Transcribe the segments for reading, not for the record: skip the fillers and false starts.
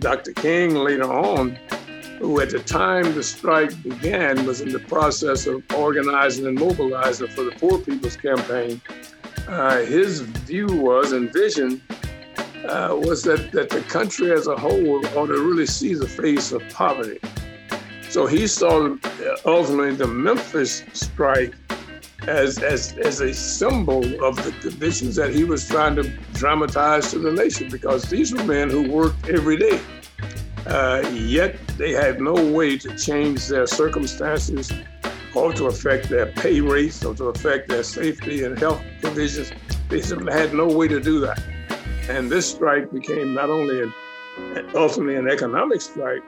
Dr. King later on, who at the time the strike began was in the process of organizing and mobilizing for the Poor People's Campaign, his view was and vision was that the country as a whole ought to really see the face of poverty. So he saw ultimately the Memphis strike as a symbol of the conditions that he was trying to dramatize to the nation, because these were men who worked every day. Yet they had no way to change their circumstances or to affect their pay rates or to affect their safety and health provisions. They simply had no way to do that. And this strike became not only ultimately an economic strike,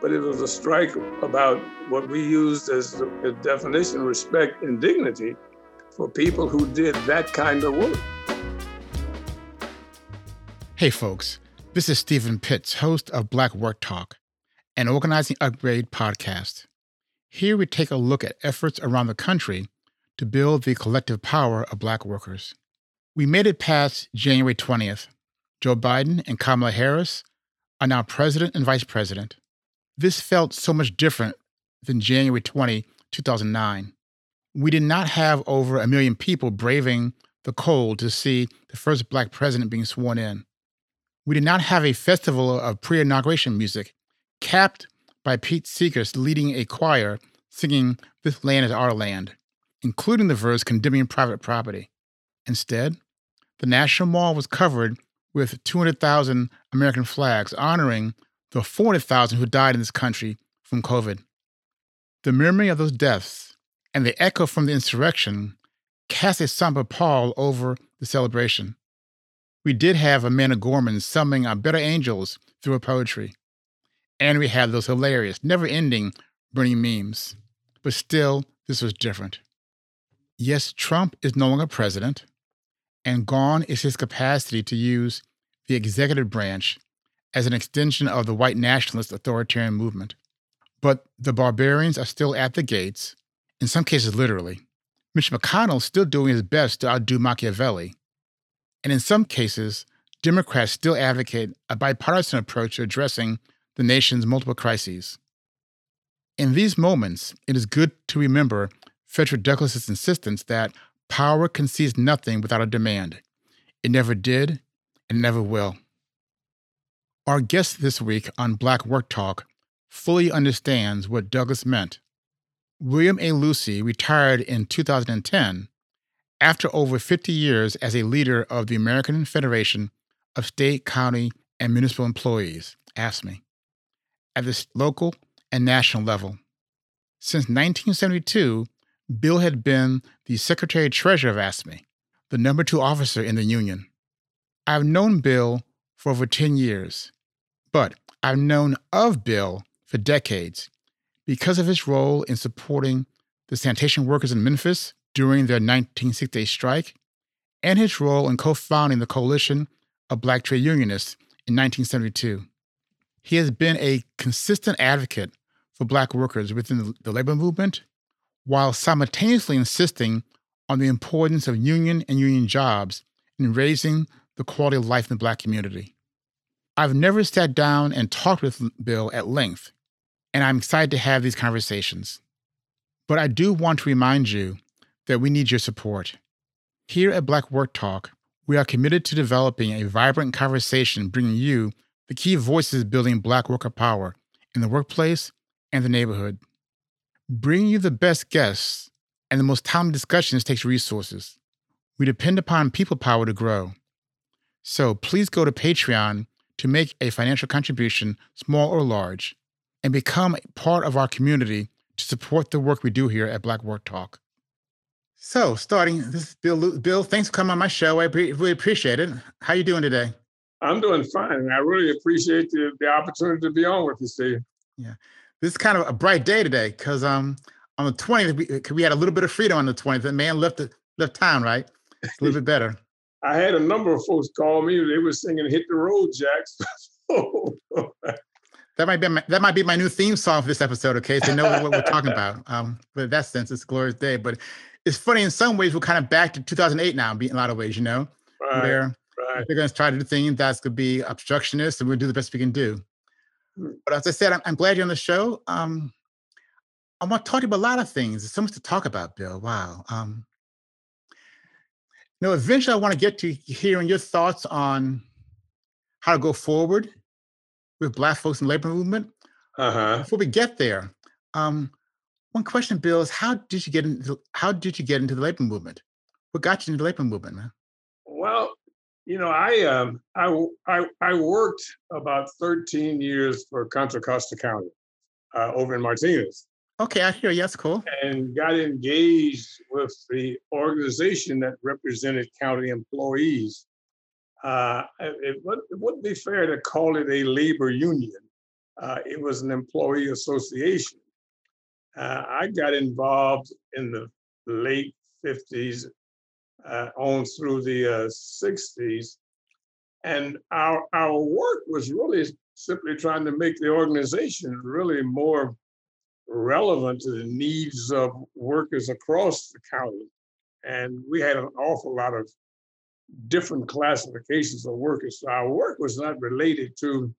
but it was a strike about what we used as the definition of respect and dignity for people who did that kind of work. Hey folks, this is Stephen Pitts, host of Black Work Talk, an organizing upgrade podcast. Here we take a look at efforts around the country to build the collective power of Black workers. We made it past January 20th. Joe Biden and Kamala Harris are now president and vice president. This felt so much different than January 20, 2009. We did not have over 1 million people braving the cold to see the first Black president being sworn in. We did not have a festival of pre-inauguration music, capped by Pete Seeger leading a choir singing "This Land Is Our Land," including the verse condemning private property. Instead, the National Mall was covered with 200,000 American flags honoring the 400,000 who died in this country from COVID. The memory of those deaths and the echo from the insurrection cast a somber pall over the celebration. We did have Amanda Gorman summoning our better angels through her poetry. And we had those hilarious, never-ending burning memes. But still, this was different. Yes, Trump is no longer president, and gone is his capacity to use the executive branch as an extension of the white nationalist authoritarian movement. But the barbarians are still at the gates, in some cases literally. Mitch McConnell is still doing his best to outdo Machiavelli. And in some cases, Democrats still advocate a bipartisan approach to addressing the nation's multiple crises. In these moments, it is good to remember Frederick Douglass's insistence that power concedes nothing without a demand. It never did, and never will. Our guest this week on Black Work Talk fully understands what Douglass meant. William A. Lucy retired in 2010 after over 50 years as a leader of the American Federation of State, County, and Municipal Employees, AFSCME, at the local and national level. Since 1972, Bill had been the Secretary-Treasurer of AFSCME, the number 2 officer in the union. I've known Bill for over 10 years, but I've known of Bill for decades because of his role in supporting the sanitation workers in Memphis during their 1968 strike and his role in co-founding the Coalition of Black Trade Unionists in 1972. He has been a consistent advocate for Black workers within the labor movement while simultaneously insisting on the importance of union and union jobs in raising the quality of life in the Black community. I've never sat down and talked with Bill at length, and I'm excited to have these conversations. But I do want to remind you that we need your support. Here at Black Work Talk, we are committed to developing a vibrant conversation bringing you the key voices building Black worker power in the workplace and the neighborhood. Bringing you the best guests and the most timely discussions takes resources. We depend upon people power to grow. So please go to Patreon to make a financial contribution, small or large, and become part of our community to support the work we do here at Black Work Talk. So starting, this is Bill. Bill, thanks for coming on my show. I really appreciate it. How are you doing today? I'm doing fine. I really appreciate the opportunity to be on with you, Steve. Yeah. This is kind of a bright day today because on the 20th, we had a little bit of freedom on the 20th. The man left town, right? It's a little bit better. I had a number of folks call me. They were singing "Hit the Road, Jacks." That might be my new theme song for this episode. Okay, so they know what we're talking about. But in that sense, it's a glorious day. But it's funny in some ways. We're kind of back to 2008 now. In a lot of ways, you know, right, where they're going to try to do things that's going to be obstructionist, and we'll do the best we can do. But as I said, I'm glad you're on the show. I want to talk to you about a lot of things. There's so much to talk about, Bill. Wow. You know, eventually I want to get to hearing your thoughts on how to go forward with Black folks in the labor movement. Before we get there, one question, Bill, is how did you get into the labor movement? What got you into the labor movement, man? Well, you know, I worked about 13 years for Contra Costa County over in Martinez. Okay, I hear you. That's cool. And got engaged with the organization that represented county employees. It wouldn't be fair to call it a labor union. It was an employee association. I got involved in the late 50s on through the 60s. And our work was really simply trying to make the organization really more relevant to the needs of workers across the county. And we had an awful lot of different classifications of workers. So our work was not related to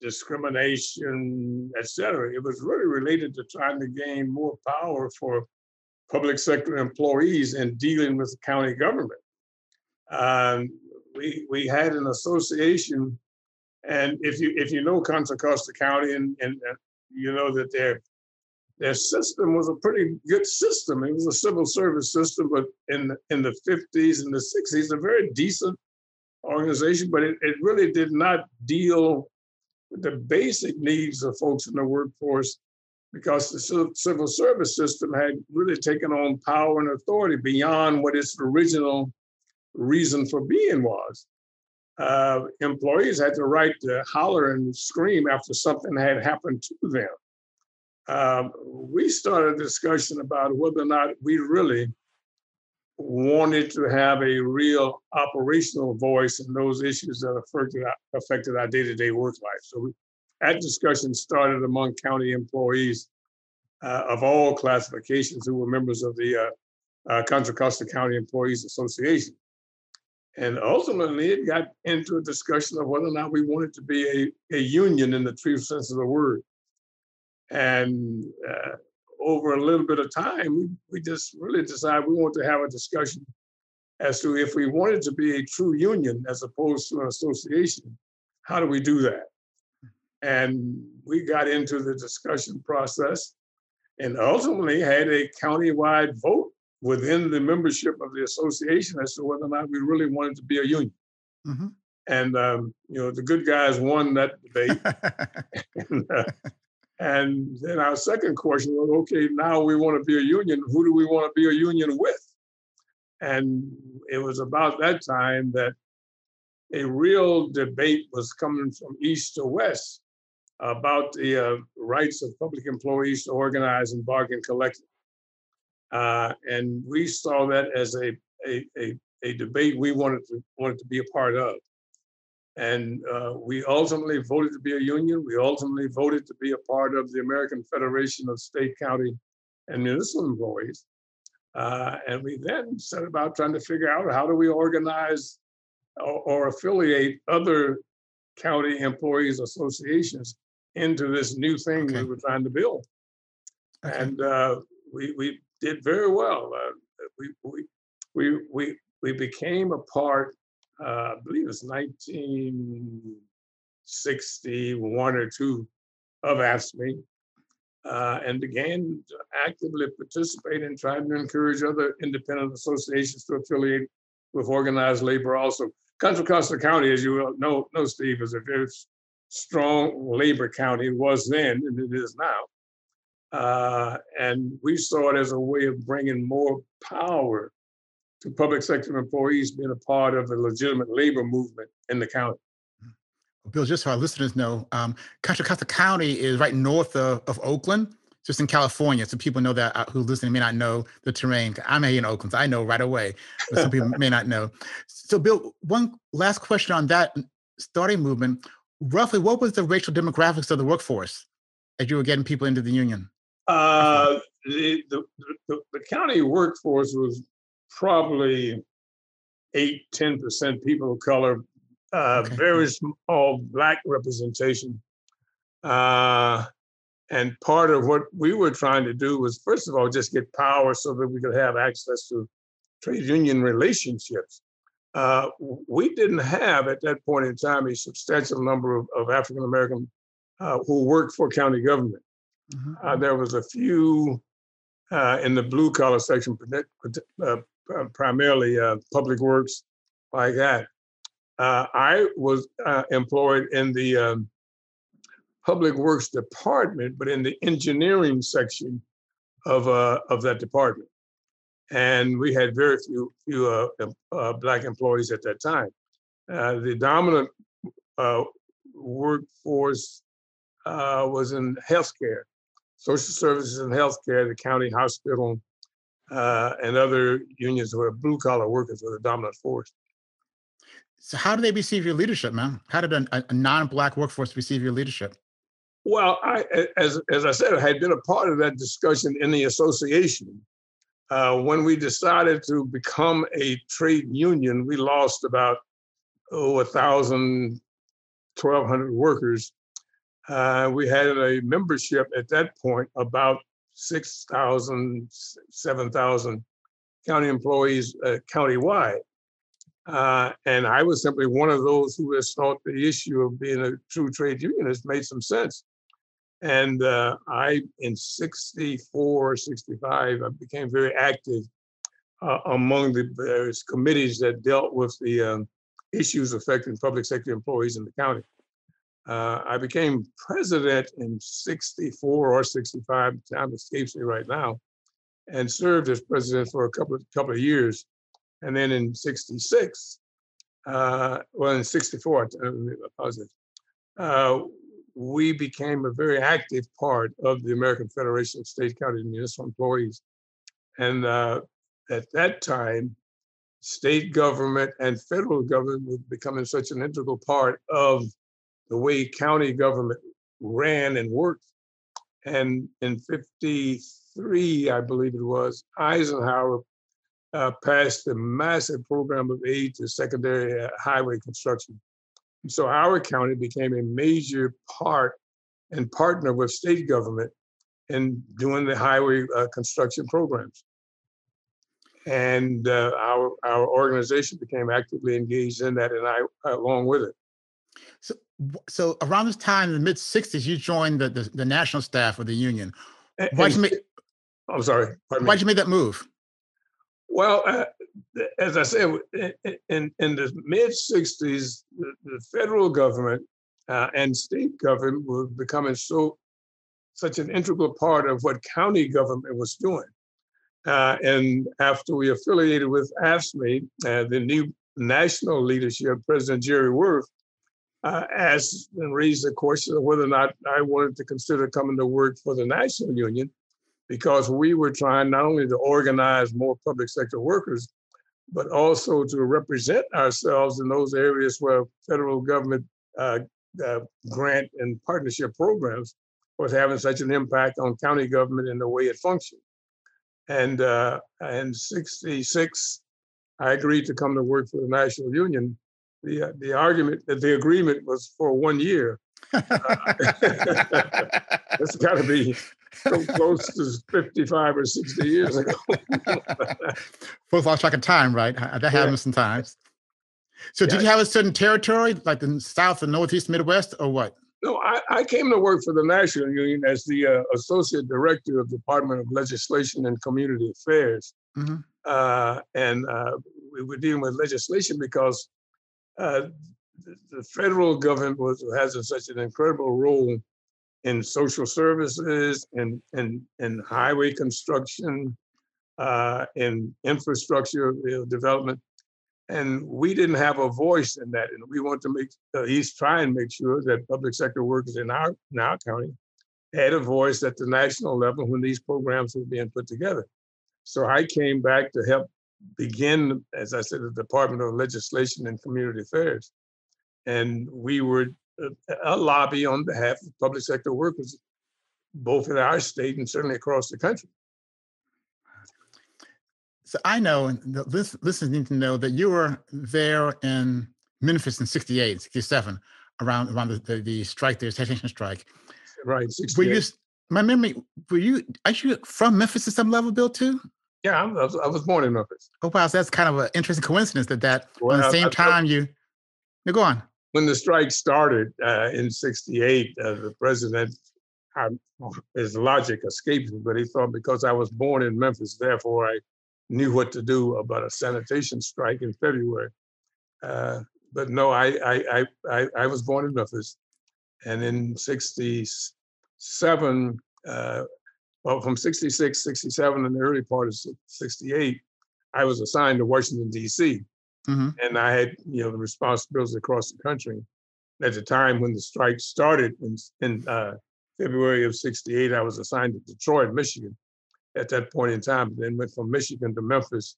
discrimination, et cetera. It was really related to trying to gain more power for public sector employees in dealing with the county government. We had an association, and if you know Contra Costa County, and you know that their system was a pretty good system. It was a civil service system, but in the 50s and the 60s, a very decent organization, but it really did not deal with the basic needs of folks in the workforce, because the civil service system had really taken on power and authority beyond what its original reason for being was. Employees had the right to holler and scream after something had happened to them. We started a discussion about whether or not we really wanted to have a real operational voice in those issues that affected our day-to-day work life. So that discussion started among county employees of all classifications who were members of the Contra Costa County Employees Association. And ultimately, it got into a discussion of whether or not we wanted to be a union in the true sense of the word. And over a little bit of time, we just really decided we want to have a discussion as to if we wanted to be a true union as opposed to an association, how do we do that? And we got into the discussion process and ultimately had a county-wide vote within the membership of the association as to whether or not we really wanted to be a union. Mm-hmm. And, you know, the good guys won that debate. And then our second question was, okay, now we want to be a union. Who do we want to be a union with? And it was about that time that a real debate was coming from east to west about the rights of public employees to organize and bargain collectively. And we saw that as a debate we wanted to be a part of. And we ultimately voted to be a union. We ultimately voted to be a part of the American Federation of State, County, and Municipal Employees. And we then set about trying to figure out how do we organize or affiliate other county employees associations into this new thing we were trying to build. Okay. And we did very well. We became a part, I believe it's 1961 or two, of AFSCME, and began to actively participate in trying to encourage other independent associations to affiliate with organized labor also. Contra Costa County, as you well know, Steve, is a very strong labor county. It was then, and it is now. And we saw it as a way of bringing more power to public sector employees being a part of the legitimate labor movement in the county. Bill, just so our listeners know, Contra Costa County is right north of Oakland, just in California. So people know that who listen may not know the terrain. I'm here in Oakland, so I know right away, but some people may not know. So Bill, one last question on that starting movement. Roughly, what was the racial demographics of the workforce as you were getting people into the union? The county workforce was probably 8-10% people of color, very small Black representation. And part of what we were trying to do was, first of all, just get power so that we could have access to trade union relationships. We didn't have, at that point in time, a substantial number of African-American who worked for county government. Mm-hmm. There was a few in the blue collar section, primarily public works, like that. I was employed in the public works department, but in the engineering section of that department. And we had very few Black employees at that time. The dominant workforce was in healthcare, social services and healthcare, the county hospital, and other unions where blue collar workers were the dominant force. So how did they receive your leadership, man? How did a non-Black workforce receive your leadership? Well, as I said, I had been a part of that discussion in the association. When we decided to become a trade union, we lost about 1,000, 1,200 workers. We had a membership at that point, about 6,000, 7,000 county employees countywide. And I was simply one of those who has thought the issue of being a true trade unionist made some sense. And I, in 64, 65, I became very active among the various committees that dealt with the issues affecting public sector employees in the county. I became president in 64 or 65, time escapes me right now, and served as president for a couple of years. And then in 64, we became a very active part of the American Federation of State, County, and Municipal Employees. And at that time, state government and federal government were becoming such an integral part of the way county government ran and worked. And in 53, I believe it was, Eisenhower passed a massive program of aid to secondary highway construction. And so our county became a major part and partner with state government in doing the highway construction programs. And our organization became actively engaged in that, and I along with it. So around this time, in the mid 60s, you joined the national staff of the union. Why'd you make that move? Well, as I said, in the mid 60s, the federal government and state government were becoming such an integral part of what county government was doing. And after we affiliated with AFSCME, the new national leadership, President Jerry Worth, asked and raised the question of whether or not I wanted to consider coming to work for the national union, because we were trying not only to organize more public sector workers, but also to represent ourselves in those areas where federal government grant and partnership programs was having such an impact on county government and the way it functioned. And in 66, I agreed to come to work for the national union. The argument that the agreement was for 1 year. That's got to be so close to 55 or 60 years ago. Both lost track of time, right? That happens sometimes. So did you have a certain territory, like the South, the Northeast, Midwest, or what? No, I came to work for the National Union as the Associate Director of the Department of Legislation and Community Affairs. Mm-hmm. And we were dealing with legislation because the federal government has such an incredible role in social services, in highway construction, in infrastructure development. And we didn't have a voice in that. And we want to try and make sure that public sector workers in our county had a voice at the national level when these programs were being put together. So I came back to help begin, as I said, the Department of Legislation and Community Affairs. And we were a lobby on behalf of public sector workers, both in our state and certainly across the country. So I know, and listeners need to know, that you were there in Memphis in 68 and 67 around the strike, the sanitation strike. Right. 68. Were you actually from Memphis at some level, Bill, too? Yeah, I was born in Memphis. Oh, wow. So that's kind of an interesting coincidence that well, at the same time you go on. When the strike started in 68, the president, his logic escapes me, but he thought because I was born in Memphis, therefore I knew what to do about a sanitation strike in February. But no, I was born in Memphis. And in 67, well, from 66, 67, and the early part of 68, I was assigned to Washington, DC. Mm-hmm. And I had, the responsibilities across the country. At the time when the strike started in February of 68, I was assigned to Detroit, Michigan at that point in time, then went from Michigan to Memphis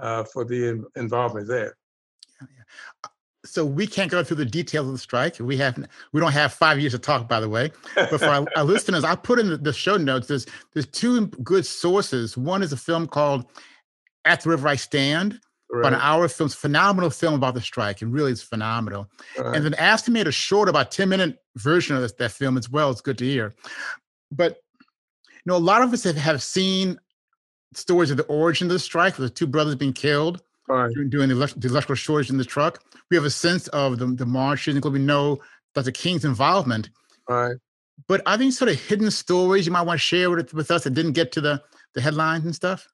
for the involvement there. Yeah. So we can't go through the details of the strike. We don't have 5 years to talk, by the way. But for our listeners, I put in the show notes, there's two good sources. One is a film called At the River I Stand, about an hour film. It's a phenomenal film about the strike. It really is phenomenal. Right. And then Aston made a short, about 10-minute version of that film as well. It's good to hear. But a lot of us have seen stories of the origin of the strike, with the two brothers being killed during the electrical shortage in the truck. We have a sense of the marches, and we know Dr. King's involvement. Right. But are there any sort of hidden stories you might want to share with us that didn't get to the headlines and stuff?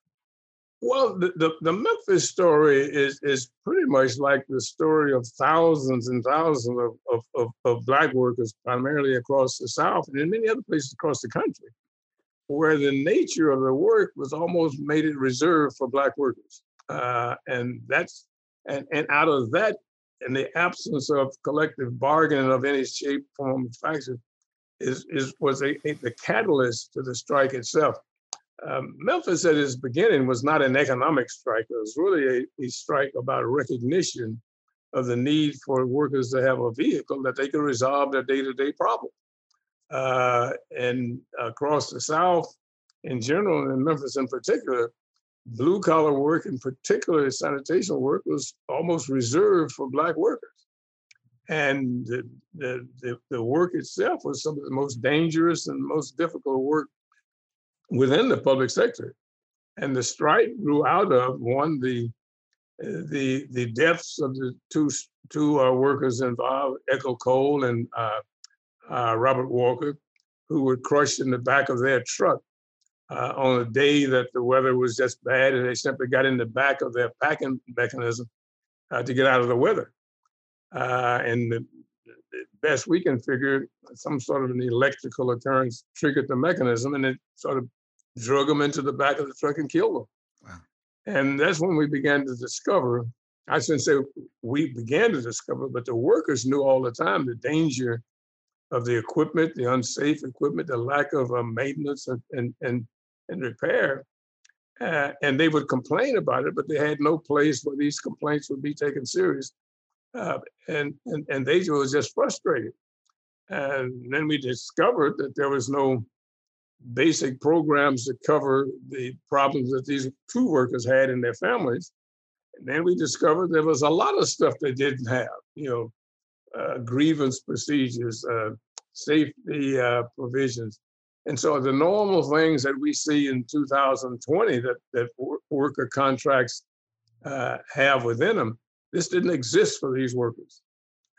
Well, the Memphis story is pretty much like the story of thousands and thousands of Black workers, primarily across the South and in many other places across the country, where the nature of the work was almost made it reserved for Black workers. And out of that, in the absence of collective bargaining of any shape, form, or fashion, was the catalyst to the strike itself. Memphis at its beginning was not an economic strike. It was really a strike about recognition of the need for workers to have a vehicle that they could resolve their day-to-day problem. And across the South in general, and in Memphis in particular, blue-collar work, and particularly sanitation work, was almost reserved for Black workers. And the work itself was some of the most dangerous and most difficult work within the public sector. And the strike grew out of, one, the deaths of the two workers involved, Echo Cole and Robert Walker, who were crushed in the back of their truck on a day that the weather was just bad, and they simply got in the back of their packing mechanism to get out of the weather. And the best we can figure, some sort of an electrical occurrence triggered the mechanism, and it sort of drug them into the back of the truck and killed them. Wow. And that's when we began to discover, I shouldn't say we began to discover, but the workers knew all the time the danger of the equipment, the unsafe equipment, the lack of maintenance and repair. And they would complain about it, but they had no place where these complaints would be taken seriously. And they were just frustrated. And then we discovered that there was no basic programs to cover the problems that these two workers had in their families. And then we discovered there was a lot of stuff they didn't have, grievance procedures, safety provisions. And so the normal things that we see in 2020 that worker contracts have within them, this didn't exist for these workers.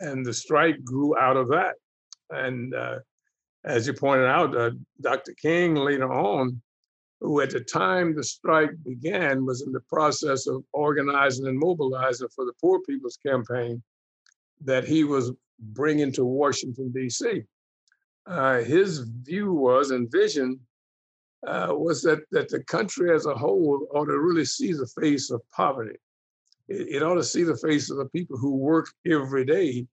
And the strike grew out of that. And as you pointed out, Dr. King later on, who at the time the strike began was in the process of organizing and mobilizing for the Poor People's Campaign that he was bringing to Washington, DC. His view was, and vision, was that the country as a whole ought to really see the face of poverty. It ought to see the face of the people who work every day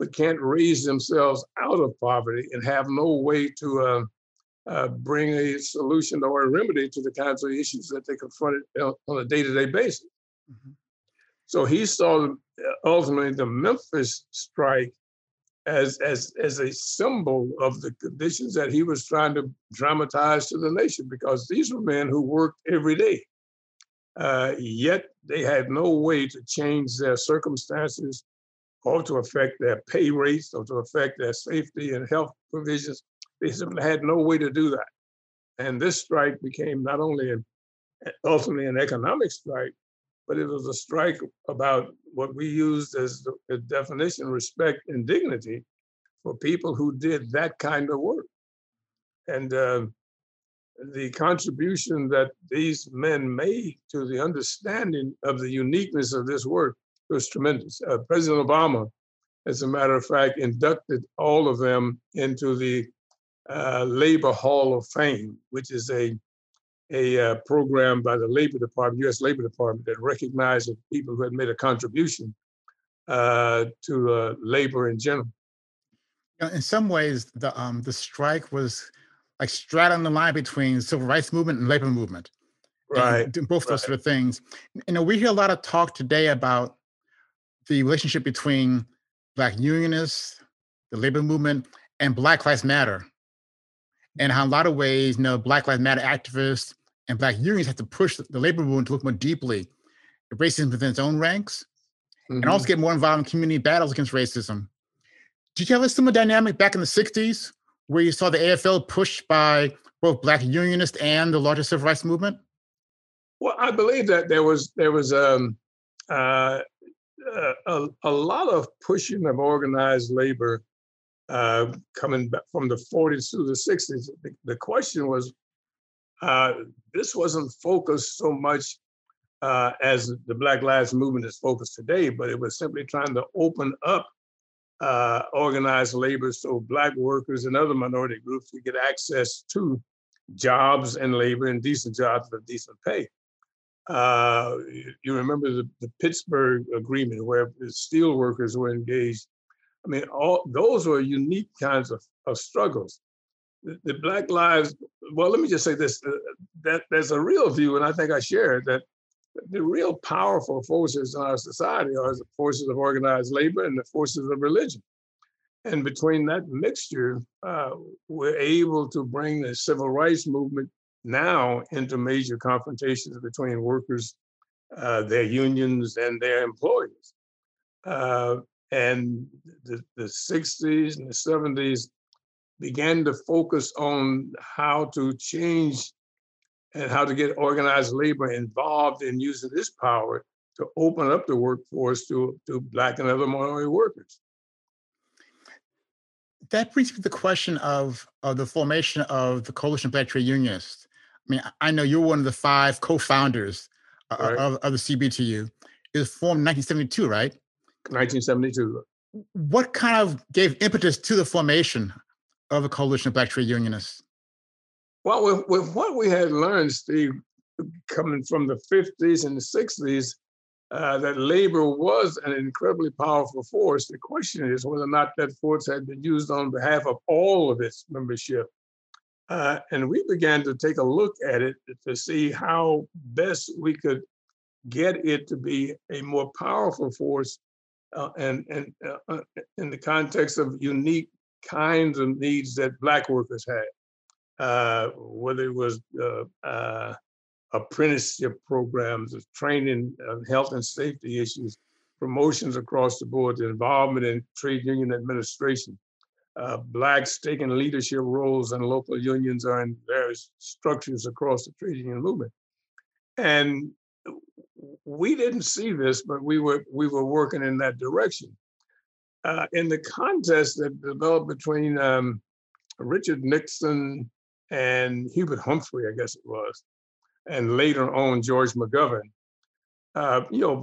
but can't raise themselves out of poverty and have no way to bring a solution or a remedy to the kinds of issues that they confronted on a day-to-day basis. Mm-hmm. So he saw ultimately the Memphis strike as a symbol of the conditions that he was trying to dramatize to the nation, because these were men who worked every day. Yet they had no way to change their circumstances or to affect their pay rates or to affect their safety and health provisions. They simply had no way to do that. And this strike became not only ultimately an economic strike, but it was a strike about what we used as the definition, respect and dignity for people who did that kind of work. And the contribution that these men made to the understanding of the uniqueness of this work was tremendous. President Obama, as a matter of fact, inducted all of them into the Labor Hall of Fame, which is a program by the Labor Department, U.S. Labor Department, that recognizes people who had made a contribution to labor in general. In some ways, the strike was like straddling on the line between civil rights movement and labor movement. Right. And both those sort of things. You know, we hear a lot of talk today about the relationship between Black unionists, the labor movement, and Black Lives Matter. And how in a lot of ways, you know, Black Lives Matter activists and Black unions have to push the labor movement to look more deeply at racism within its own ranks, mm-hmm. and also get more involved in community battles against racism. Did you have a similar dynamic back in the 60s where you saw the AFL pushed by both Black unionists and the larger civil rights movement? Well, I believe that there was a lot of pushing of organized labor coming back from the 40s through the 60s. The question was, this wasn't focused so much as the Black Lives Movement is focused today, but it was simply trying to open up organized labor so Black workers and other minority groups could get access to jobs and labor, and decent jobs with decent pay. You remember the Pittsburgh Agreement, where steel workers were engaged. I mean, all those were unique kinds of struggles. The Black Lives, well, let me just say this, that there's a real view, and I think I share it, that the real powerful forces in our society are the forces of organized labor and the forces of religion. And between that mixture, we're able to bring the civil rights movement now into major confrontations between workers, their unions, and their employers. And the 60s and the 70s began to focus on how to change and how to get organized labor involved in using this power to open up the workforce to Black and other minority workers. That brings me to the question of the formation of the Coalition of Black Trade Unionists. I mean, I know you're one of the 5 co-founders of the CBTU. It was formed in 1972, right? 1972. What kind of gave impetus to the formation of the Coalition of Black Trade Unionists? Well, with what we had learned, Steve, coming from the 50s and the 60s, that labor was an incredibly powerful force. The question is whether or not that force had been used on behalf of all of its membership. And we began to take a look at it to see how best we could get it to be a more powerful force and in the context of unique kinds of needs that Black workers had, whether it was apprenticeship programs, training, health and safety issues, promotions across the board, the involvement in trade union administration. Blacks taking leadership roles in local unions or in various structures across the trade union movement. And we didn't see this, but we were working in that direction. In the contest that developed between Richard Nixon and Hubert Humphrey, I guess it was, and later on George McGovern,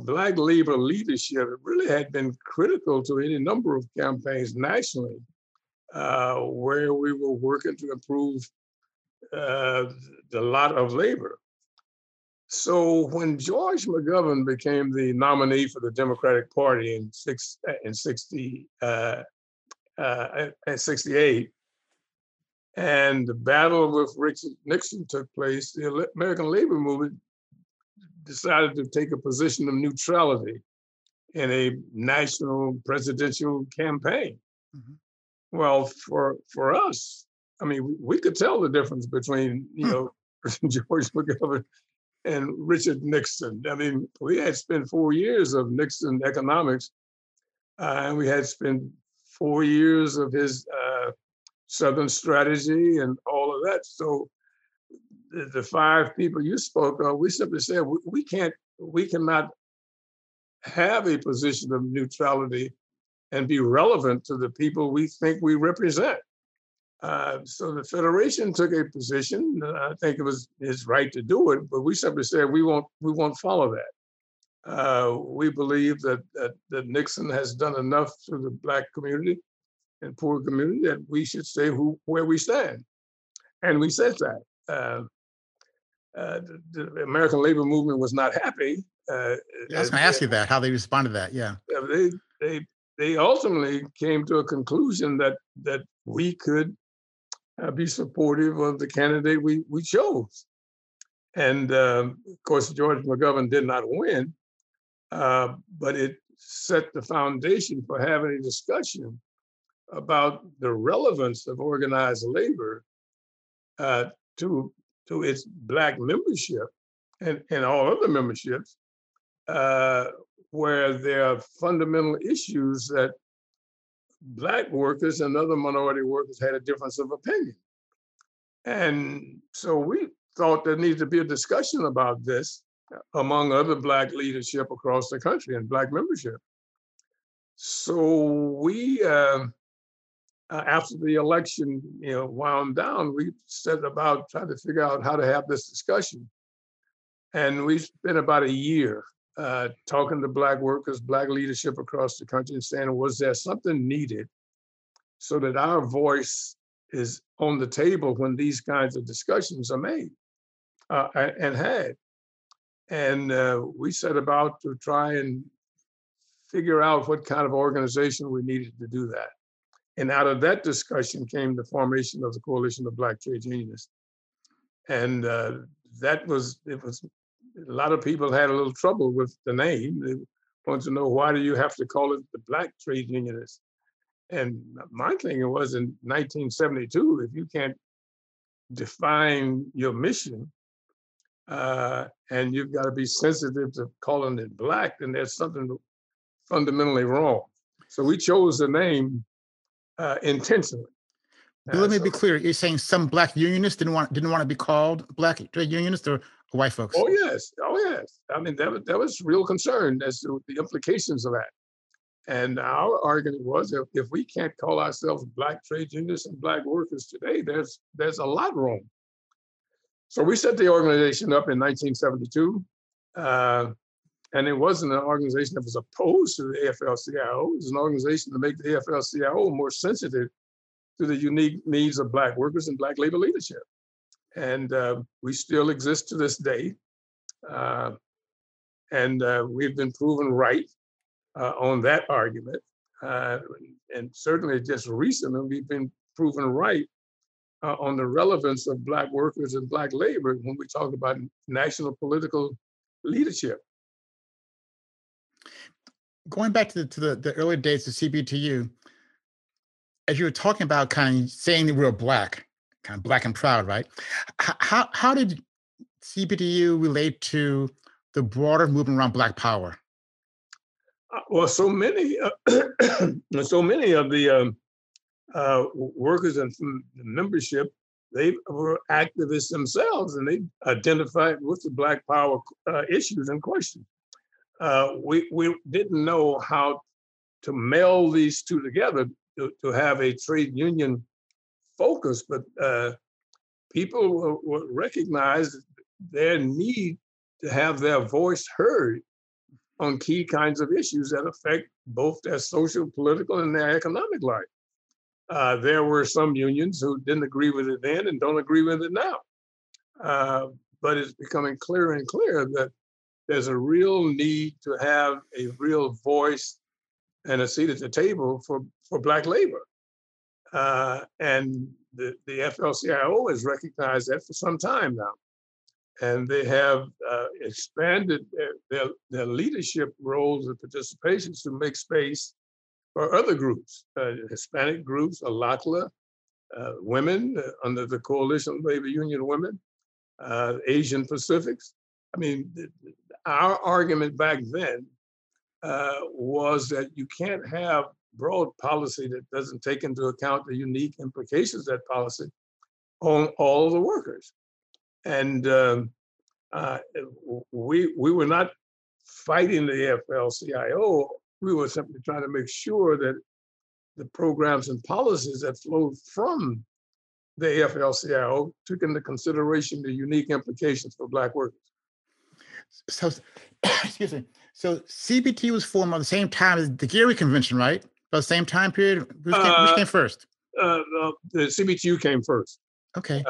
Black labor leadership really had been critical to any number of campaigns nationally, where we were working to improve the lot of labor. So when George McGovern became the nominee for the Democratic Party in 68, and the battle with Richard Nixon took place, the American labor movement decided to take a position of neutrality in a national presidential campaign. Mm-hmm. Well, for us, I mean, we could tell the difference between, George McGovern and Richard Nixon. I mean, we had spent 4 years of Nixon economics We had spent 4 years of his Southern strategy and all of that. So the five people you spoke of, we simply said, we cannot have a position of neutrality and be relevant to the people we think we represent. So the Federation took a position. I think it was his right to do it, but we simply said we won't follow that. We believe that Nixon has done enough to the Black community and poor community that we should say where we stand, and we said that. The American labor movement was not happy. I was going to ask you that, how they responded to that. Yeah, they ultimately came to a conclusion that we could be supportive of the candidate we chose. And of course, George McGovern did not win, but it set the foundation for having a discussion about the relevance of organized labor to its Black membership and all other memberships, where there are fundamental issues that Black workers and other minority workers had a difference of opinion. And so we thought there needed to be a discussion about this among other Black leadership across the country and Black membership. So we, after the election wound down, we set about trying to figure out how to have this discussion. And we spent about a year talking to Black workers, Black leadership across the country, and saying, was there something needed so that our voice is on the table when these kinds of discussions are made and had. And we set about to try and figure out what kind of organization we needed to do that. And out of that discussion came the formation of the Coalition of Black Trade Unionists. And it was a lot of people had a little trouble with the name. They wanted to know, why do you have to call it the Black Trade Unionists? And my thing was, in 1972, if you can't define your mission and you've got to be sensitive to calling it Black, then there's something fundamentally wrong. So we chose the name intentionally. Let me be clear. You're saying some Black unionists didn't want to be called Black trade unionists, or white folks? Oh yes. I mean, that was real concern as to the implications of that. And our argument was, if we can't call ourselves Black trade unionists and Black workers today, there's a lot wrong. So we set the organization up in 1972. And it wasn't an organization that was opposed to the AFL-CIO. It was an organization to make the AFL-CIO more sensitive to the unique needs of Black workers and Black labor leadership. And we still exist to this day. And we've been proven right on that argument. And certainly just recently, we've been proven right on the relevance of Black workers and Black labor when we talk about national political leadership. Going back to the early days of CBTU, as you were talking about kind of saying that we're Black, kind of Black and proud, right? How did CBTU relate to the broader movement around Black power? Well, so many of the workers and membership, they were activists themselves, and they identified with the Black power issues and questions. We didn't know how to meld these two together to have a trade union focus, but people recognized their need to have their voice heard on key kinds of issues that affect both their social, political, and their economic life. There were some unions who didn't agree with it then and don't agree with it now. But it's becoming clearer and clearer that there's a real need to have a real voice and a seat at the table for Black labor. And the AFL-CIO has recognized that for some time now. And they have expanded their leadership roles and participations to make space for other groups, Hispanic groups, ALACLA, women under the Coalition of Labor Union Women, Asian Pacifics. I mean, our argument back then was that you can't have broad policy that doesn't take into account the unique implications of that policy on all the workers. And we were not fighting the AFL-CIO. We were simply trying to make sure that the programs and policies that flowed from the AFL-CIO took into consideration the unique implications for Black workers. So, excuse me. So CBT was formed on the same time as the Gary Convention, right? About the same time period? Which came first? The CBTU came first. Okay.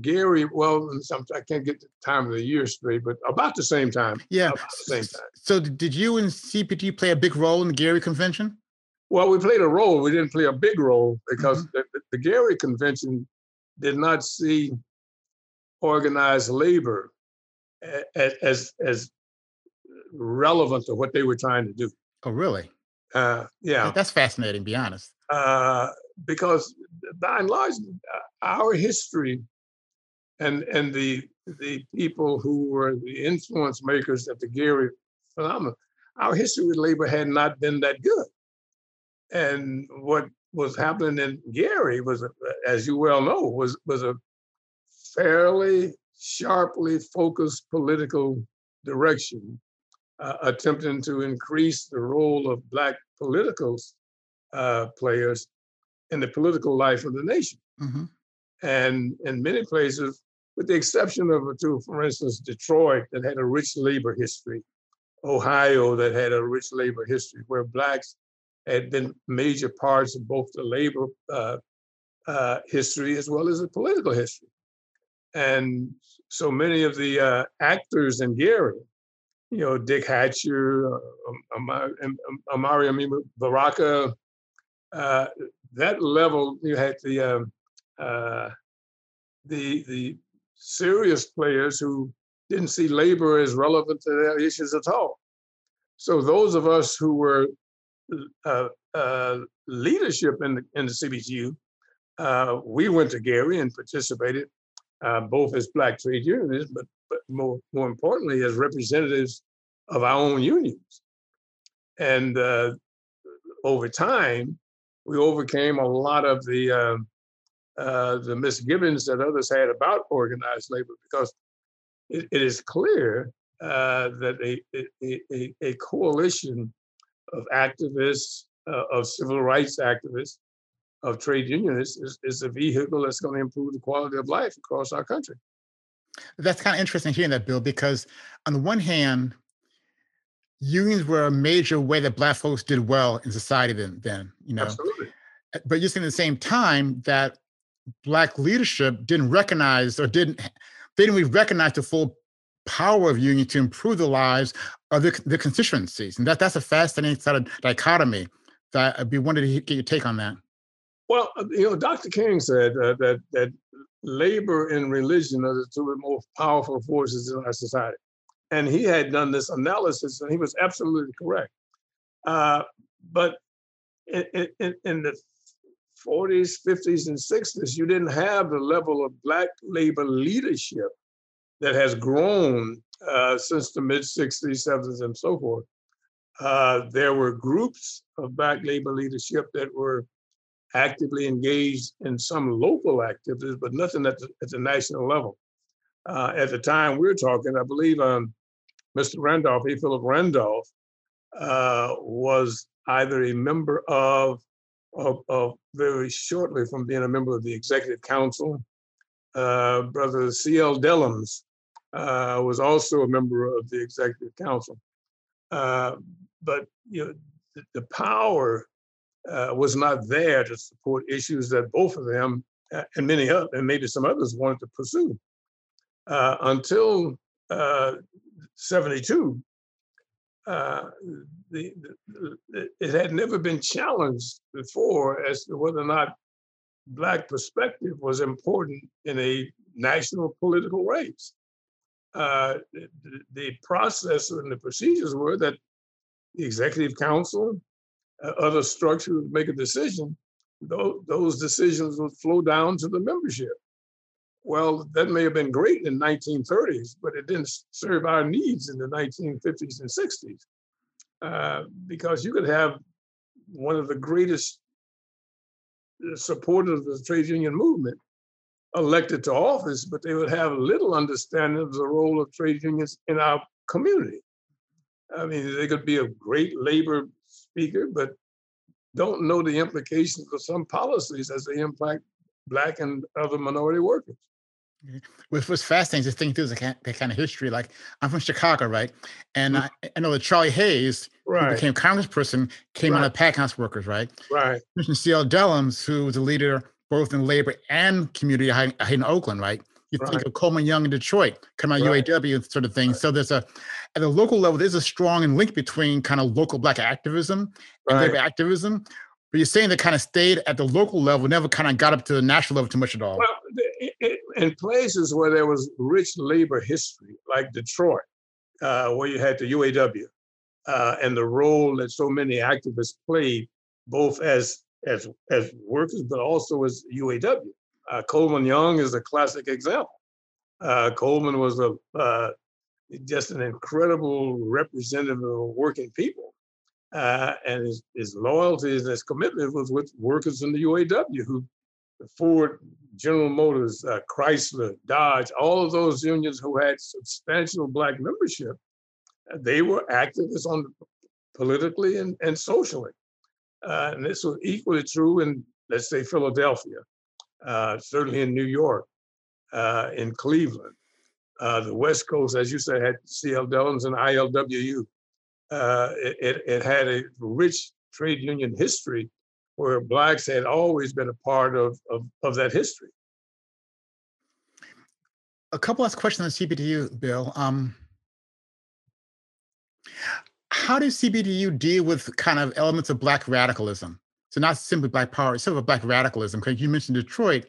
Gary, well, I can't get the time of the year straight, but about the same time. Yeah. About the same time. So did you and CBTU play a big role in the Gary Convention? Well, we played a role. We didn't play a big role because the Gary Convention did not see organized labor as relevant to what they were trying to do. Oh, really? Yeah. That's fascinating, to be honest. Because by and large, our history and the people who were the influence makers at the Gary phenomenon, our history with labor had not been that good. And what was happening in Gary was, as you well know, was a fairly sharply focused political direction, attempting to increase the role of Black political players in the political life of the nation. Mm-hmm. And in many places, with the exception of a two, for instance, Detroit, that had a rich labor history, Ohio, that had a rich labor history, where Blacks had been major parts of both the labor history as well as the political history. And so many of the actors in Gary, you know, Dick Hatcher, Amari Amima Baraka, that level, you had the serious players who didn't see labor as relevant to their issues at all. So those of us who were leadership in the CBTU, we went to Gary and participated, both as Black trade unionists, but more importantly as representatives of our own unions. And over time, we overcame a lot of the misgivings that others had about organized labor, because it is clear that a coalition of activists, of civil rights activists, of trade unionists is a vehicle that's going to improve the quality of life across our country. That's kind of interesting hearing that, Bill, because on the one hand, unions were a major way that Black folks did well in society then, you know. Absolutely. But you're saying at the same time that Black leadership didn't recognize or didn't really recognize the full power of union to improve the lives of the constituencies. And that's a fascinating sort of dichotomy that I'd be wanted to get your take on that. Well, you know, Dr. King said that labor and religion are the two most powerful forces in our society. And he had done this analysis, and he was absolutely correct. But in the 40s, 50s, and 60s, you didn't have the level of Black labor leadership that has grown since the mid-60s, 70s, and so forth. There were groups of Black labor leadership that were actively engaged in some local activities, but nothing at the national level. At the time we're talking, I believe Mr. Randolph, E. Philip Randolph, was either a member of very shortly from being a member of the Executive Council. Brother C.L. Dellums was also a member of the Executive Council. But you know, the power was not there to support issues that both of them and many others, and maybe some others, wanted to pursue until 72. It had never been challenged before as to whether or not Black perspective was important in a national political race. The process and the procedures were that the Executive Council, other structures would make a decision, those decisions would flow down to the membership. Well, that may have been great in the 1930s, but it didn't serve our needs in the 1950s and 60s. because you could have one of the greatest supporters of the trade union movement elected to office, but they would have little understanding of the role of trade unions in our community. I mean, they could be a great labor speaker, but don't know the implications of some policies as they impact Black and other minority workers. Which was fascinating to think through the kind of history. Like, I'm from Chicago, right? And I know that Charlie Hayes, who became congressperson, came out of Packhouse Workers, right? Right. Commissioner C.L. Dellums, who was a leader both in labor and community in Oakland, right? You think of Coleman Young in Detroit, come out UAW sort of thing. So there's a, at the local level, there's a strong link between kind of local Black activism and labor activism. But you're saying that kind of stayed at the local level, never kind of got up to the national level too much at all. Well, in places where there was rich labor history, like Detroit, where you had the UAW and the role that so many activists played, both as workers, but also as UAW. Coleman Young is a classic example. Coleman was just an incredible representative of working people. And his loyalty and his commitment was with workers in the UAW, who Ford, General Motors, Chrysler, Dodge, all of those unions who had substantial Black membership, they were activists on politically and socially. And this was equally true in, let's say, Philadelphia, certainly in New York, in Cleveland. The West Coast, as you said, had C.L. Dellums and ILWU. It had a rich trade union history where Blacks had always been a part of that history. A couple last questions on CBTU, Bill. How does CBTU deal with kind of elements of Black radicalism? So not simply Black power, it's sort of Black radicalism, because you mentioned Detroit,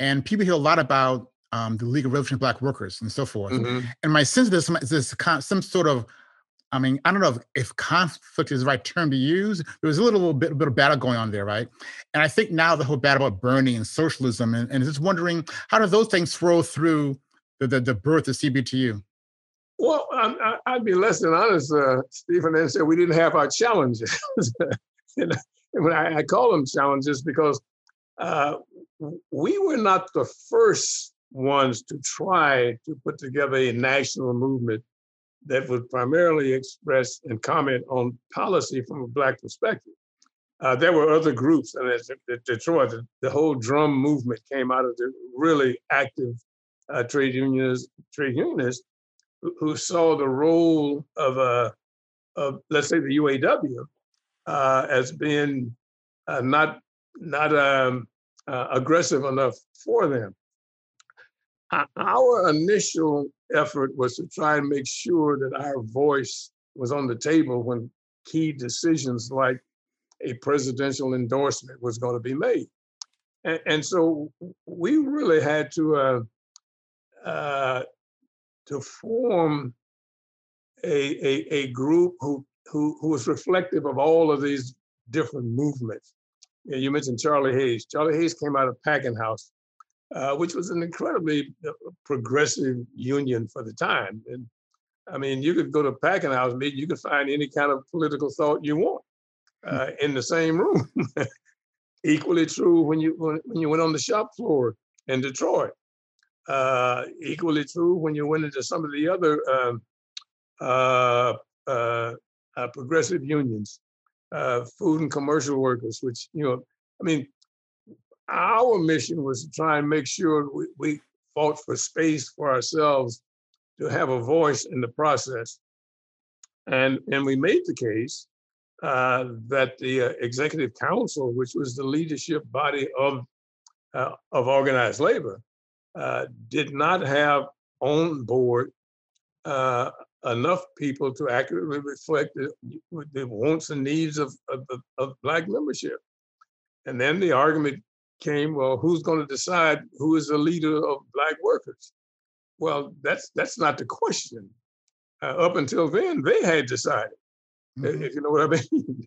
and people hear a lot about the League of Revolutionary Black Workers and so forth. Mm-hmm. And my sense of this is some sort of, I mean, I don't know if conflict is the right term to use. There was a little bit of battle going on there, right? And I think now the whole battle about Bernie and socialism, and just wondering, how do those things flow through the birth of CBTU? Well, I'd be less than honest, Stephen, and said we didn't have our challenges. And when I call them challenges, because we were not the first ones to try to put together a national movement that would primarily express and comment on policy from a Black perspective. There were other groups, and at Detroit, the whole drum movement came out of the really active trade unionists who saw the role of let's say, the UAW as being not aggressive enough for them. Our initial effort was to try and make sure that our voice was on the table when key decisions like a presidential endorsement was going to be made. And so we really had to form a group who was reflective of all of these different movements. You mentioned Charlie Hayes. Charlie Hayes came out of Packhouse, which was an incredibly progressive union for the time. And I mean, you could go to Packhouse meeting, you could find any kind of political thought you want in the same room. Equally true when you went on the shop floor in Detroit. Equally true when you went into some of the other progressive unions, food and commercial workers, which, you know, I mean, our mission was to try and make sure we fought for space for ourselves to have a voice in the process. And we made the case that the Executive Council, which was the leadership body of organized labor, did not have on board enough people to accurately reflect the wants and needs of Black membership. And then the argument came, well, who's going to decide who is the leader of Black workers? Well, that's not the question. Up until then, they had decided, if you know what I mean.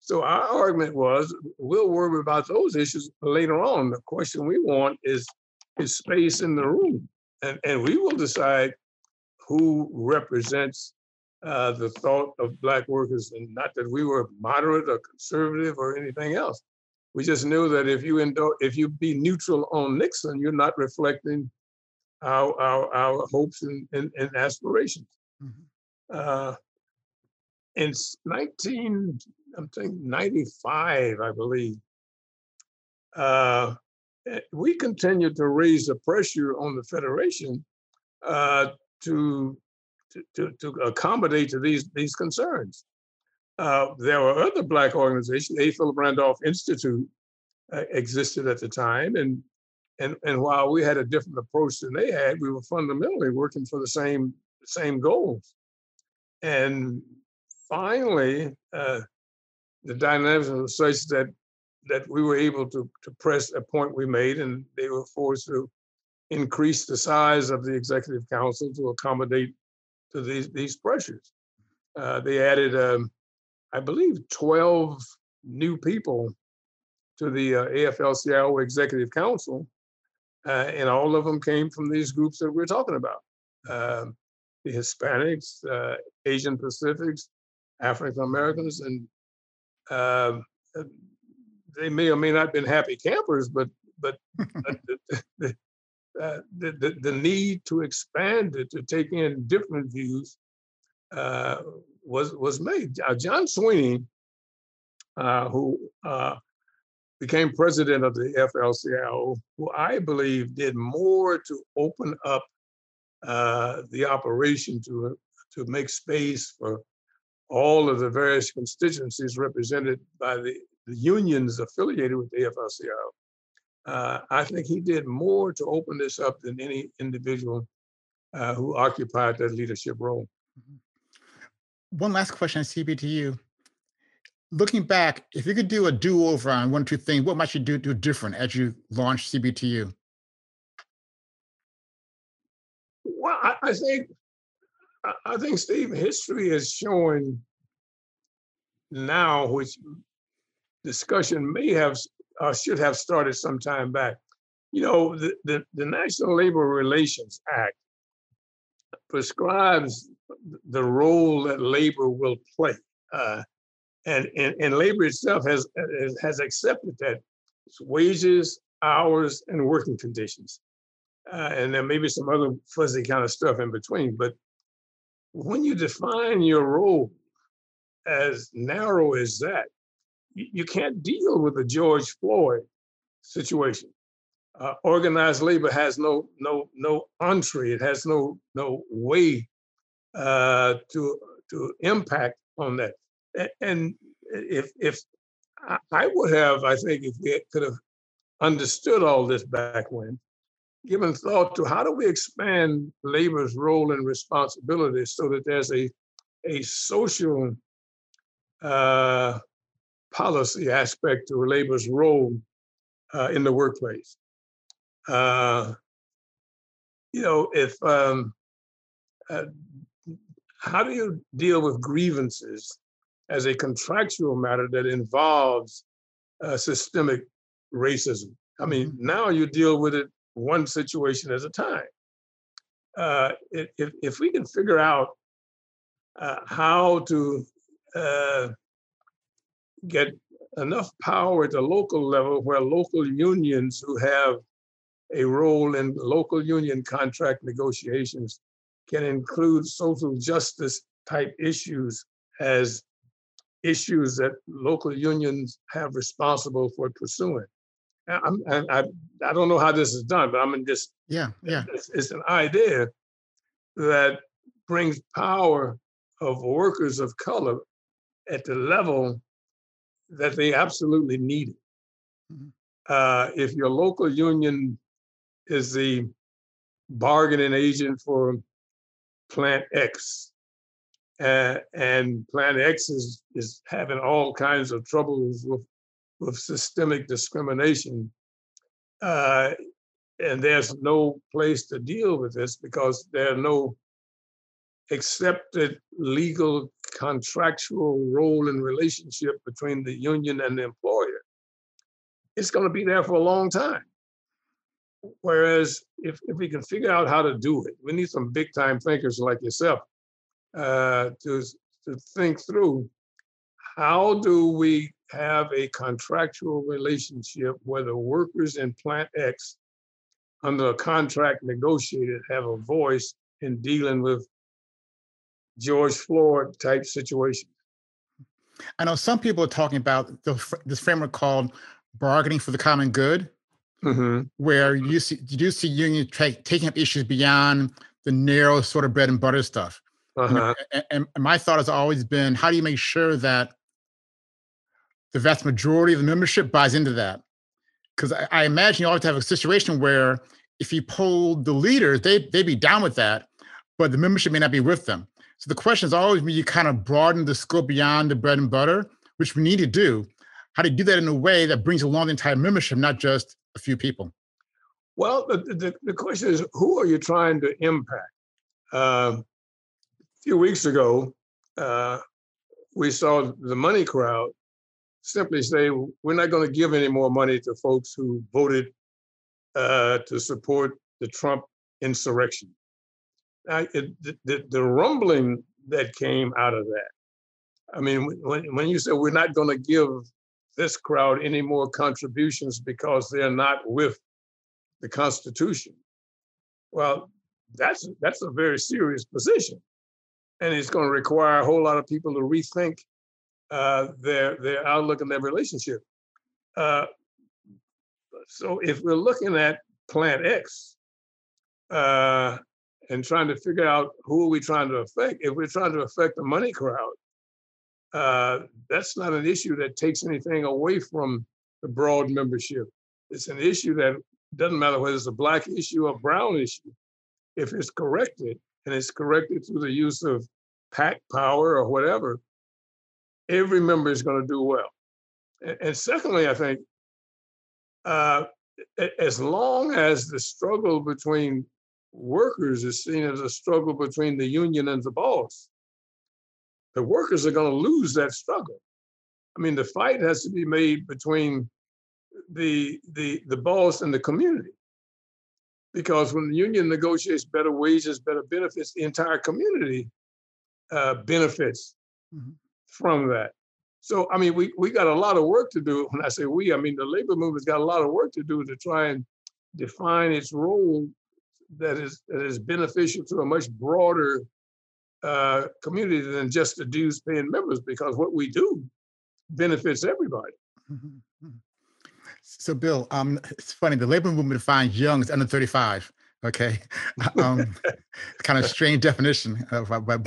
So our argument was, we'll worry about those issues later on. The question we want is space in the room. And we will decide who represents the thought of Black workers, and not that we were moderate or conservative or anything else. We just knew that if you be neutral on Nixon, you're not reflecting our hopes and aspirations. Mm-hmm. In 1995, I believe, we continued to raise the pressure on the Federation to accommodate to these concerns. There were other Black organizations. A. Philip Randolph Institute existed at the time, and while we had a different approach than they had, we were fundamentally working for the same goals. And finally, the dynamics were such that we were able to press a point we made, and they were forced to increase the size of the Executive Council to accommodate to these pressures. They added, I believe, 12 new people to the AFL-CIO Executive Council, and all of them came from these groups that we're talking about. The Hispanics, Asian Pacifics, African Americans, and they may or may not have been happy campers, but the need to expand it, to take in different views, was made. John Sweeney, who became president of the AFL-CIO, who I believe did more to open up the operation to make space for all of the various constituencies represented by the unions affiliated with the AFL-CIO. I think he did more to open this up than any individual who occupied that leadership role. One last question, CPTU. Looking back, if you could do a do-over on one or two things, what might you do different as you launch CBTU? Well, I think, Steve, history is showing now, which discussion may have should have started some time back. You know, the National Labor Relations Act prescribes the role that labor will play. And labor itself has accepted that it's wages, hours, and working conditions. And there may be some other fuzzy kind of stuff in between. But when you define your role as narrow as that, you can't deal with the George Floyd situation. Organized labor has no entree. It has no way to impact on that. And if I would have, I think, if we could have understood all this back when, given thought to how do we expand labor's role and responsibility so that there's a social policy aspect to labor's role in the workplace. You know, if how do you deal with grievances as a contractual matter that involves systemic racism? I mean, now you deal with it one situation at a time. If we can figure out how to get enough power at the local level where local unions who have a role in local union contract negotiations can include social justice type issues as issues that local unions have responsible for pursuing. I don't know how this is done, but I mean, just it's an idea that brings power of workers of color at the level that they absolutely need it. Mm-hmm. If your local union is the bargaining agent for Plant X, and Plant X is having all kinds of troubles with systemic discrimination, and there's no place to deal with this because there are no accepted legal contractual role and relationship between the union and the employer, it's going to be there for a long time. Whereas if we can figure out how to do it, we need some big time thinkers like yourself to think through how do we have a contractual relationship where the workers in Plant X under a contract negotiated have a voice in dealing with George Floyd type situations. I know some people are talking about this framework called bargaining for the common good, where you do see unions taking up issues beyond the narrow sort of bread and butter stuff. And my thought has always been, how do you make sure that the vast majority of the membership buys into that? Because I imagine you always have a situation where if you polled the leaders, they'd be down with that, but the membership may not be with them. So the question is always when you kind of broaden the scope beyond the bread and butter, which we need to do, how do you do that in a way that brings along the entire membership, not just a few people? Well, the question is, who are you trying to impact? A few weeks ago, we saw the money crowd simply say, we're not going to give any more money to folks who voted to support the Trump insurrection. Now, the rumbling that came out of that, I mean, when you say we're not going to give this crowd any more contributions because they're not with the Constitution, well, that's a very serious position. And it's going to require a whole lot of people to rethink their outlook and their relationship. So if we're looking at Plant X and trying to figure out who are we trying to affect, if we're trying to affect the money crowd, that's not an issue that takes anything away from the broad membership. It's an issue that doesn't matter whether it's a black issue or brown issue. If it's corrected, and it's corrected through the use of PAC power or whatever, every member is going to do well. And secondly, I think, as long as the struggle between workers is seen as a struggle between the union and the boss, the workers are going to lose that struggle. I mean, the fight has to be made between the boss and the community. Because when the union negotiates better wages, better benefits, the entire community benefits from that. So, I mean, we got a lot of work to do. When I say we, I mean, the labor movement's got a lot of work to do to try and define its role that is beneficial to a much broader community than just the dues-paying members, because what we do benefits everybody. So, Bill, it's funny. The labor movement defines young as under 35. Okay, kind of strange definition. But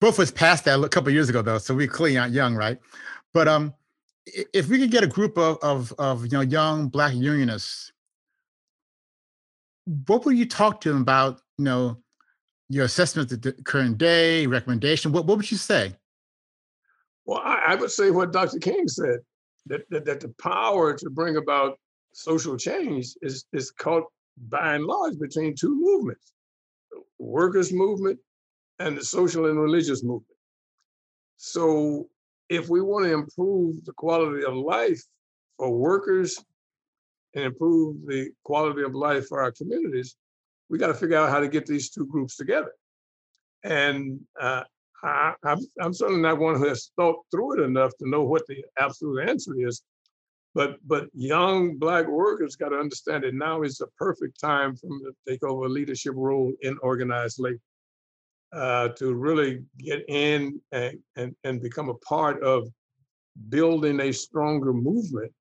both was passed that a couple of years ago, though. So we clearly aren't young, right? But if we could get a group of young Black unionists, what would you talk to them about? You know, your assessment of the current day, recommendation. What would you say? Well, I would say what Dr. King said. That the power to bring about social change is caught by and large between two movements, the workers' movement and the social and religious movement. So if we want to improve the quality of life for workers and improve the quality of life for our communities, we got to figure out how to get these two groups together. And I'm certainly not one who has thought through it enough to know what the absolute answer is, but young Black workers got to understand that now is the perfect time for them to take over a leadership role in organized labor, to really get in and become a part of building a stronger movement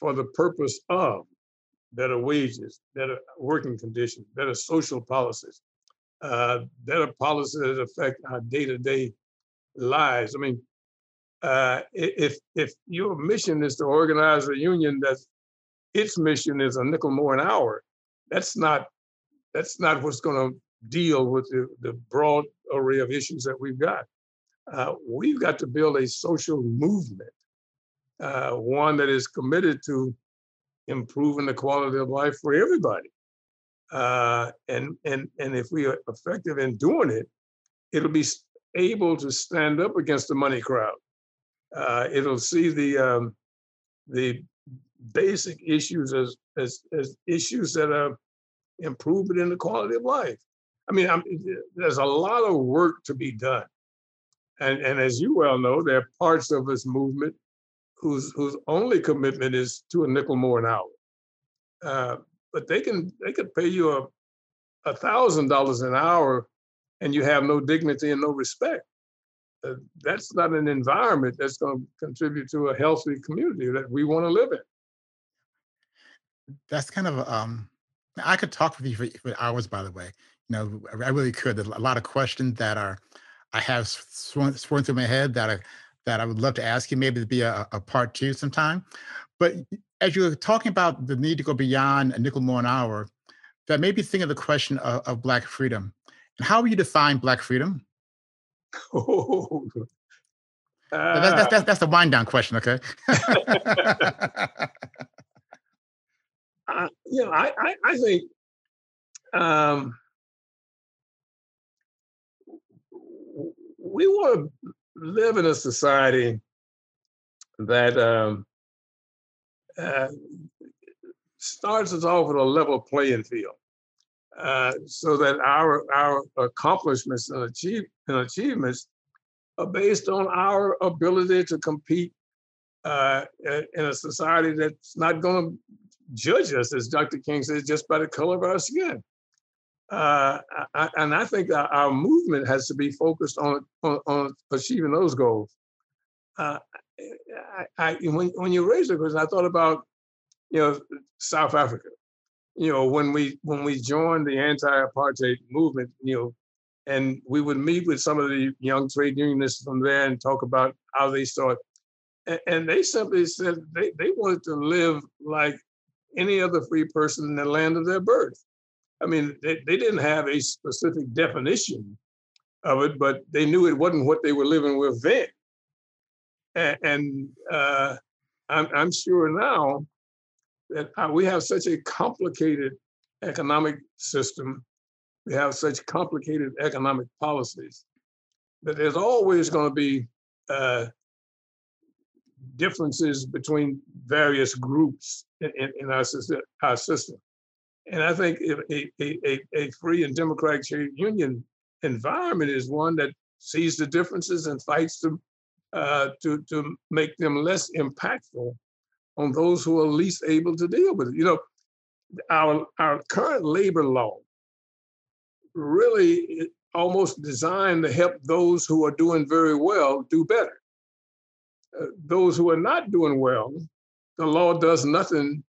for the purpose of better wages, better working conditions, better social policies. Better policies that affect our day-to-day lives. I mean, if your mission is to organize a union that its mission is a nickel more an hour, that's not what's going to deal with the broad array of issues that we've got. We've got to build a social movement, one that is committed to improving the quality of life for everybody. And if we are effective in doing it, it'll be able to stand up against the money crowd. It'll see the basic issues as issues that are improvement in the quality of life. I mean, there's a lot of work to be done. And as you well know, there are parts of this movement whose only commitment is to a nickel more an hour. But they could pay you $1,000 an hour and you have no dignity and no respect. That's not an environment that's going to contribute to a healthy community that we want to live in. That's kind of, I could talk with you for hours, by the way. You know, I really could. There's a lot of questions that I have sworn through my head that I would love to ask you, maybe to be a part two sometime. But as you were talking about the need to go beyond a nickel more an hour, that made me think of the question of Black freedom. And how would you define Black freedom? Oh, that's the wind down question, okay? I think we want to live in a society that starts us off with a level playing field, so that our accomplishments and achievements are based on our ability to compete in a society that's not going to judge us, as Dr. King says, just by the color of our skin. And I think our movement has to be focused on achieving those goals. When you raised the question, I thought about, you know, South Africa. You know, when we joined the anti-apartheid movement, you know, and we would meet with some of the young trade unionists from there and talk about how they saw it. And they simply said they wanted to live like any other free person in the land of their birth. I mean, they didn't have a specific definition of it, but they knew it wasn't what they were living with then. And I'm sure now that we have such a complicated economic system, we have such complicated economic policies, that there's always going to be differences between various groups in our system. And I think a free and democratic trade union environment is one that sees the differences and fights to make them less impactful on those who are least able to deal with it. You know, our current labor law really almost designed to help those who are doing very well do better. Those who are not doing well, the law does nothing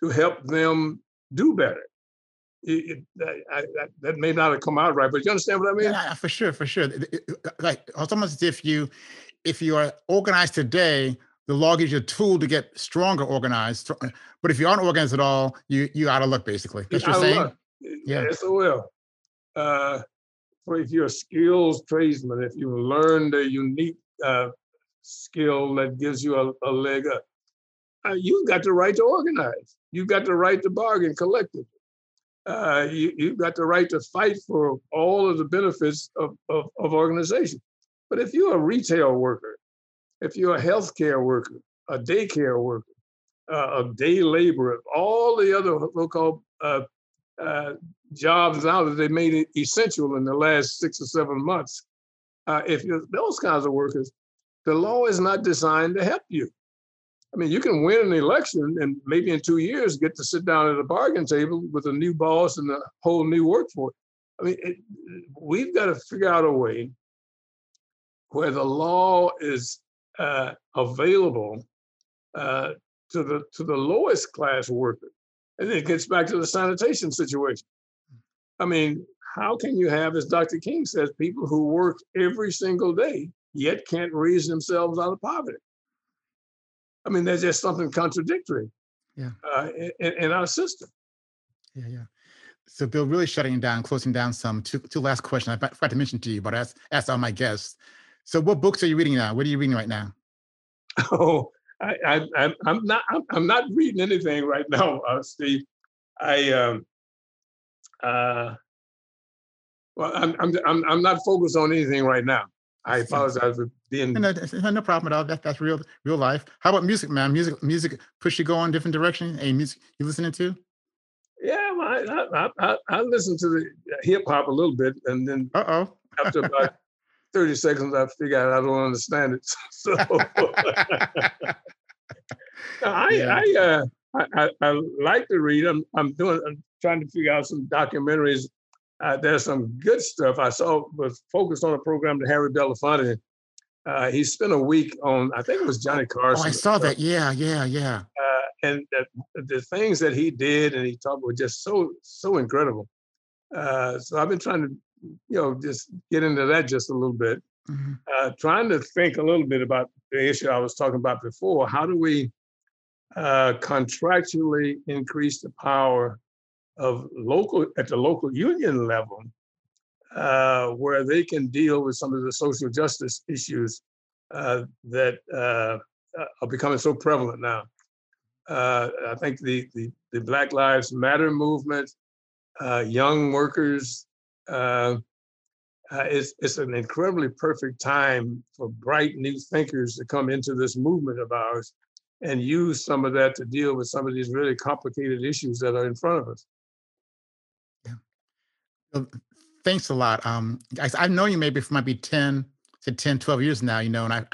to help them do better. That may not have come out right, but you understand what I mean? Yeah, for sure. It's almost as if you are organized today, the law gives you a tool to get stronger organized. But if you aren't organized at all, you out of luck, basically. That's what you're saying? Luck. Yeah. Yes, it will. If you're a skilled tradesman, if you've learned a unique skill that gives you a leg up, you've got the right to organize. You've got the right to bargain collectively. You've got the right to fight for all of the benefits of organization. But if you're a retail worker, if you're a healthcare worker, a daycare worker, a day laborer, all the other so-called jobs now that they made it essential in the last 6 or 7 months, if you're those kinds of workers, the law is not designed to help you. I mean, you can win an election and maybe in 2 years get to sit down at a bargain table with a new boss and a whole new workforce. I mean, we've got to figure out a way where the law is available to the lowest class worker. And it gets back to the sanitation situation. I mean, how can you have, as Dr. King says, people who work every single day yet can't raise themselves out of poverty? I mean, there's just something contradictory in our system. Yeah. So Bill, really shutting down, closing down some, two last questions I forgot to mention to you, but I asked all my guests. So what books are you reading now? What are you reading right now? Oh, I'm not reading anything right now, Steve. I'm not focused on anything right now. I apologize for being no problem at all. That's real life. How about music, man? Music push you go in different direction. Any music you listening to? Yeah, I listened to the hip hop a little bit, and then after about 30 seconds, I figured out I don't understand it. So I like to read. I'm trying to figure out some documentaries. There's some good stuff I saw. Was focused on a program that Harry Belafonte. He spent a week on. I think it was Johnny Carson. Oh, I saw that. Yeah. And the things that he did and he talked were just so incredible. So I've been trying to, just get into that just a little bit. Mm-hmm. Trying to think a little bit about the issue I was talking about before. How do we contractually increase the power of the local union level, where they can deal with some of the social justice issues that are becoming so prevalent now? I think the Black Lives Matter movement, young workers, it's an incredibly perfect time for bright new thinkers to come into this movement of ours and use some of that to deal with some of these really complicated issues that are in front of us. Yeah. Well, thanks a lot. I've known you maybe for 10, 12 years now, and I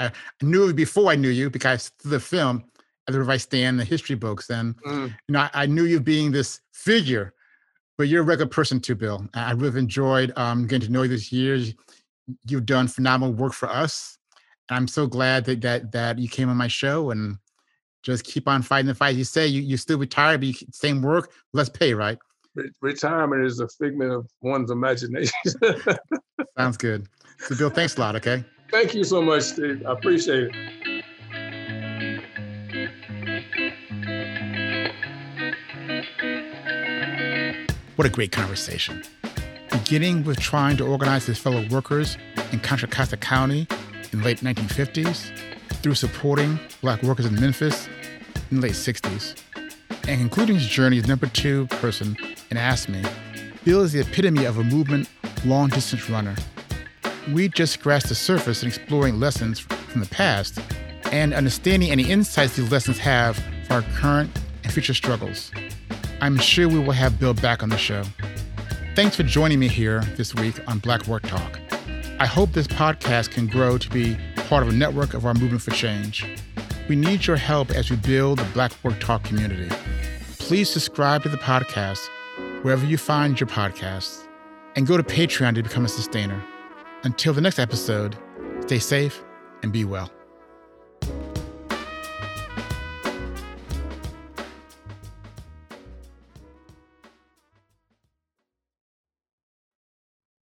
knew before I knew you because through the film, At the River I Stand, the history books. And, I knew you being this figure, but you're a regular person too, Bill. I really enjoyed getting to know you this year. You've done phenomenal work for us. And I'm so glad that you came on my show and just keep on fighting the fight. You say you still retired, but same work, less pay, right? Retirement is a figment of one's imagination. Sounds good. So Bill, thanks a lot, okay? Thank you so much, Steve. I appreciate it. What a great conversation. Beginning with trying to organize his fellow workers in Contra Costa County in the late 1950s, through supporting Black workers in Memphis in the late 60s, and concluding his journey as #2 person in AFSCME, Bill is the epitome of a movement long-distance runner. We just scratched the surface in exploring lessons from the past and understanding any insights these lessons have for our current and future struggles. I'm sure we will have Bill back on the show. Thanks for joining me here this week on Black Work Talk. I hope this podcast can grow to be part of a network of our movement for change. We need your help as we build the Black Work Talk community. Please subscribe to the podcast wherever you find your podcasts and go to Patreon to become a sustainer. Until the next episode, stay safe and be well.